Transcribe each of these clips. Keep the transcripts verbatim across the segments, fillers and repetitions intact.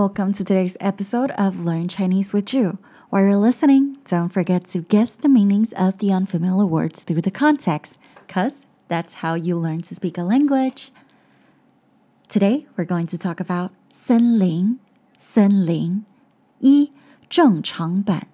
Welcome to today's episode of Learn Chinese with you. While you're listening, don't forget to guess the meanings of the unfamiliar words through the context, because that's how you learn to speak a language. Today, we're going to talk about 森林, 森林. 一, 正常版.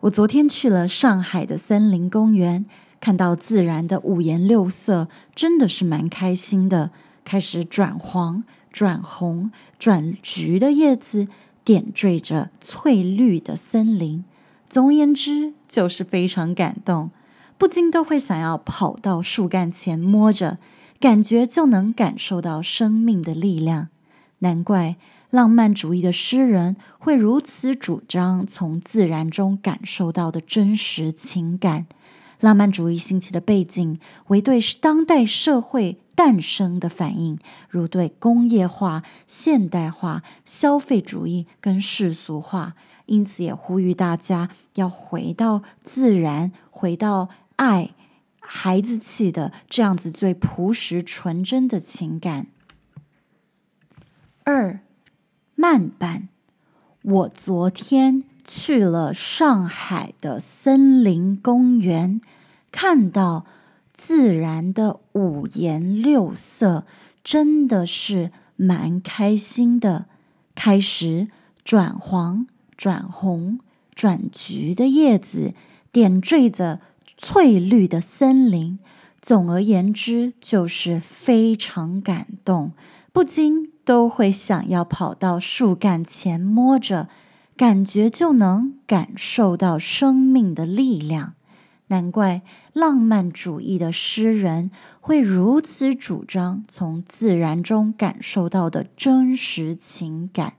我昨天去了上海的森林公园， 看到自然的五颜六色， 真的是蛮开心的。 开始转黄转红转橘的叶子， 点缀着翠绿的森林， 总而言之就是非常感动， 不禁都会想要跑到树干前摸着， 感觉就能感受到生命的力量。 难怪浪漫主义的诗人会如此主张从自然中感受到的真实情感。 浪漫主义兴起的背景，为对当代社会诞生的反应，如对工业化、现代化、消费主义跟世俗化，因此也呼吁大家要回到自然，回到爱孩子气的这样子最朴实纯真的情感。 二慢版， 我昨天去了上海的森林公园， 看到自然的五颜六色， 真的是蛮开心的。 开始转黄转红转橘的叶子， 点缀着翠绿的森林， 总而言之就是非常感动， 不禁都会想要跑到树干前摸着， 感觉就能感受到生命的力量。 难怪浪漫主义的诗人会如此主张从自然中感受到的真实情感。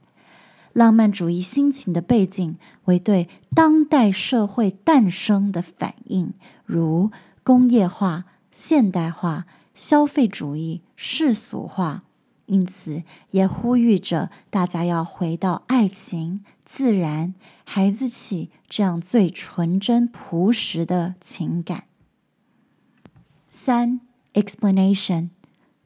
浪漫主义兴起的背景为对当代社会诞生的反应， 如工业化、现代化、消费主义、世俗化， 因此也呼吁着大家要回到爱情、自然、孩子气这样最纯真朴实的情感。 三. Explanation.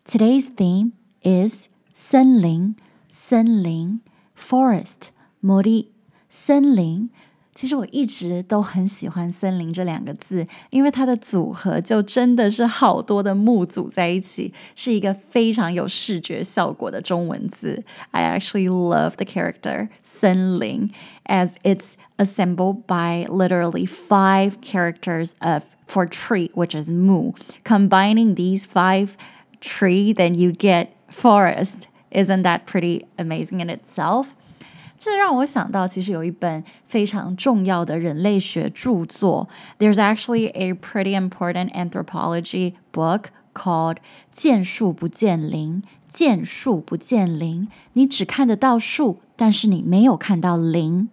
Today's theme is 森林, 森林, forest, 森林, 森林。 其实我一直都很喜欢森林这两个字， 因为它的组合就真的是好多的木组在一起， 是一个非常有视觉效果的中文字。 I actually love the character 森林 as it's assembled by literally five characters of for tree, which is 木. Combining these five tree, then you get forest. Isn't that pretty amazing in itself? 这让我想到其实有一本非常重要的人类学著作。 There's actually a pretty important anthropology book called 见树不见林， 见树不见林， 你只看得到树，但是你没有看到林。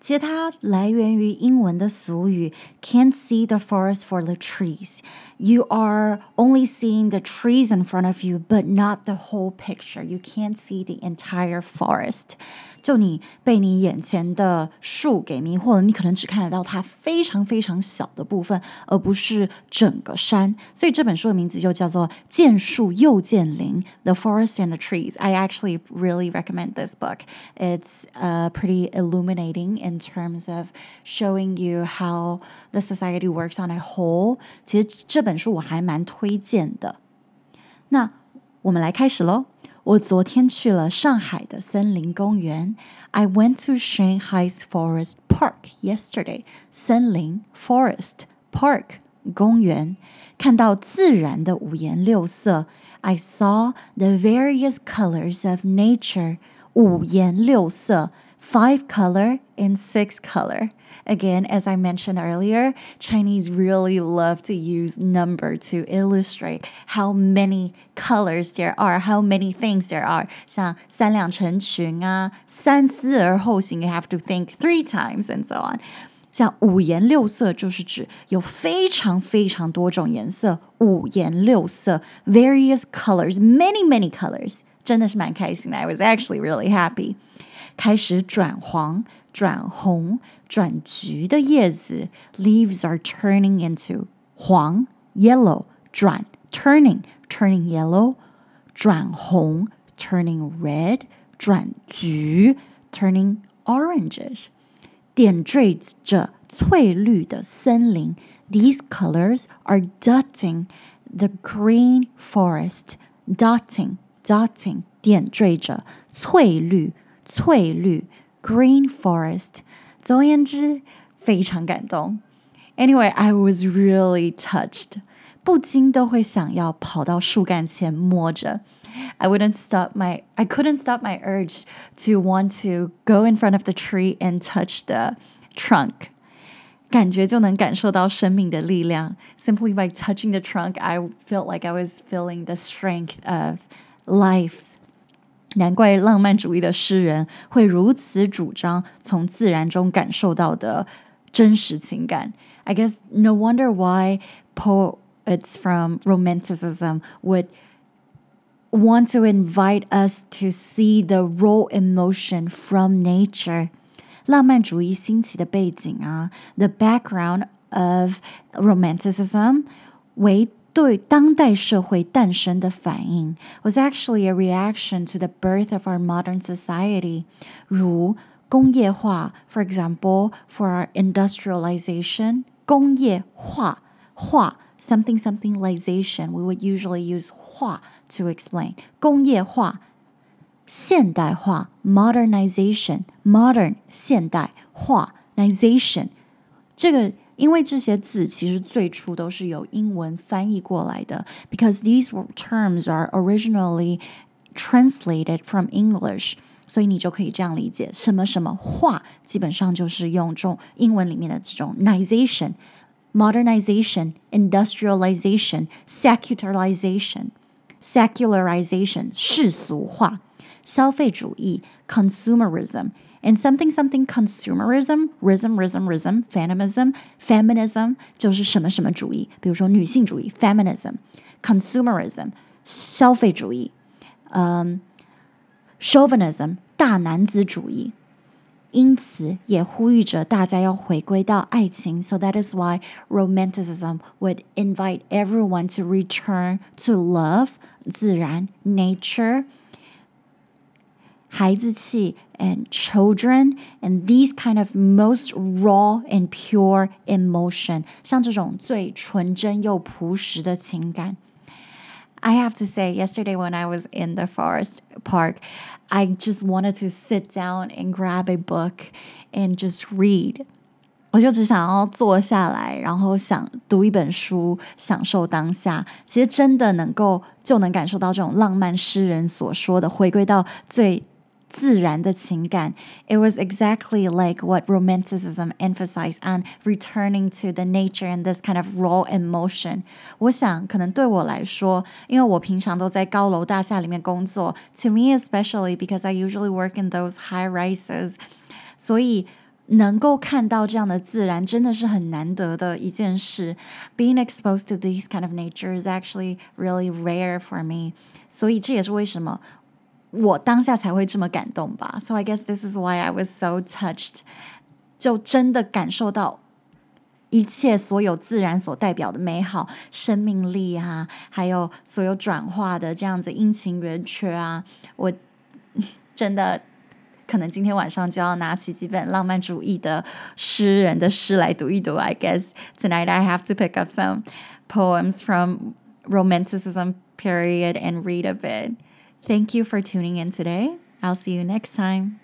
其实它来源于英文的俗语 Can't see the forest for the trees. You are only seeing the trees in front of you, but not the whole picture. You can't see the entire forest. 就你被你眼前的树给迷惑了， 你可能只看得到它非常非常小的部分， 而不是整个山。 所以这本书的名字就叫做 见树又见林， The Forest and the Trees. I actually really recommend this book. It's uh, pretty illuminating in terms of showing you how the society works on a whole. 其实这本书我还蛮推荐的。 那我们来开始咯。 我昨天去了上海的森林公园。 I went to Shanghai's Forest Park yesterday. 森林, forest, park, 公园。 看到自然的五颜六色。 I saw the various colors of nature. 五颜六色。 Five color and six color. Again, as I mentioned earlier, Chinese really love to use number to illustrate how many colors there are, how many things there are. 像三两成群啊， 三思而后行, you have to think three times and so on. 像五颜六色就是指有非常非常多种颜色， 五颜六色, various colors, many, many colors. 真的是蛮开心的, I was actually really happy. 开始转黄转红转橘的叶子， leaves are turning into 黄 yellow, 转 turning, turning yellow, 转红 turning red, 转橘 turning oranges. 点缀着翠绿的森林 These colors are dotting the green forest. Dotting, dotting, 点缀着翠绿翠绿 green forest. 总而言之，非常感动。Anyway, I was really touched. 不禁都会想要跑到树干前摸着。I wouldn't stop my, I couldn't stop my urge to want to go in front of the tree and touch the trunk. 感觉就能感受到生命的力量。Simply by touching the trunk, I felt like I was feeling the strength of life. 难怪浪漫主义的诗人会如此主张从自然中感受到的真实情感。I guess no wonder why poets from Romanticism would want to invite us to see the raw emotion from nature. 浪漫主义兴起的背景啊 The background of Romanticism 为对当代社会诞生的反应 was actually a reaction to the birth of our modern society. 如工业化 for example, for our industrialization, 工业化化something somethingization, we would usually use 化 to explain. 工业化现代化 modernization, modern 现代化 ization 这个因为这些字其实最初都是由英文翻译过来的 because these terms are originally translated from English. 所以你就可以这样理解什么什么化基本上就是用这种英文里面的这种 ization modernization, industrialization, secularization, secularization, 世俗化, 消费主义, consumerism, and something something consumerism, rism, rism, rism, feminism, feminism, 就是什么什么主义，比如说女性主义 feminism, consumerism, 消费主义 um, chauvinism, 大男子主义因此也呼吁着大家要回归到爱情 So that is why Romanticism would invite everyone to return to love, 自然 nature, 孩子气 and children and these kind of most raw and pure emotion 像这种最纯真又朴实的情感I have to say, yesterday when I was in the forest park, I just wanted to sit down and grab a book and just read. 我就只想要坐下来，然后想读一本书，享受当下。其实真的能够，就能感受到这种浪漫诗人所说的，回归到最自然的情感。It was exactly like what Romanticism emphasized on returning to the nature and this kind of raw emotion. 我想可能对我来说，因为我平常都在高楼大厦里面工作 To me especially because I usually work in those high rises. 所以能够看到这样的自然真的是很难得的一件事 Being exposed to these kind of nature is actually really rare for me. 所以这也是为什么我当下才会这么感动吧 So I guess this is why I was so touched 就真的感受到一切所有自然所代表的美好生命力啊还有所有转化的这样子阴晴圆缺啊我真的可能今天晚上就要拿起几本浪漫主义的诗人的诗来读一读 I guess tonight I have to pick up some poems from Romanticism period and read a bit Thank you for tuning in today. I'll see you next time.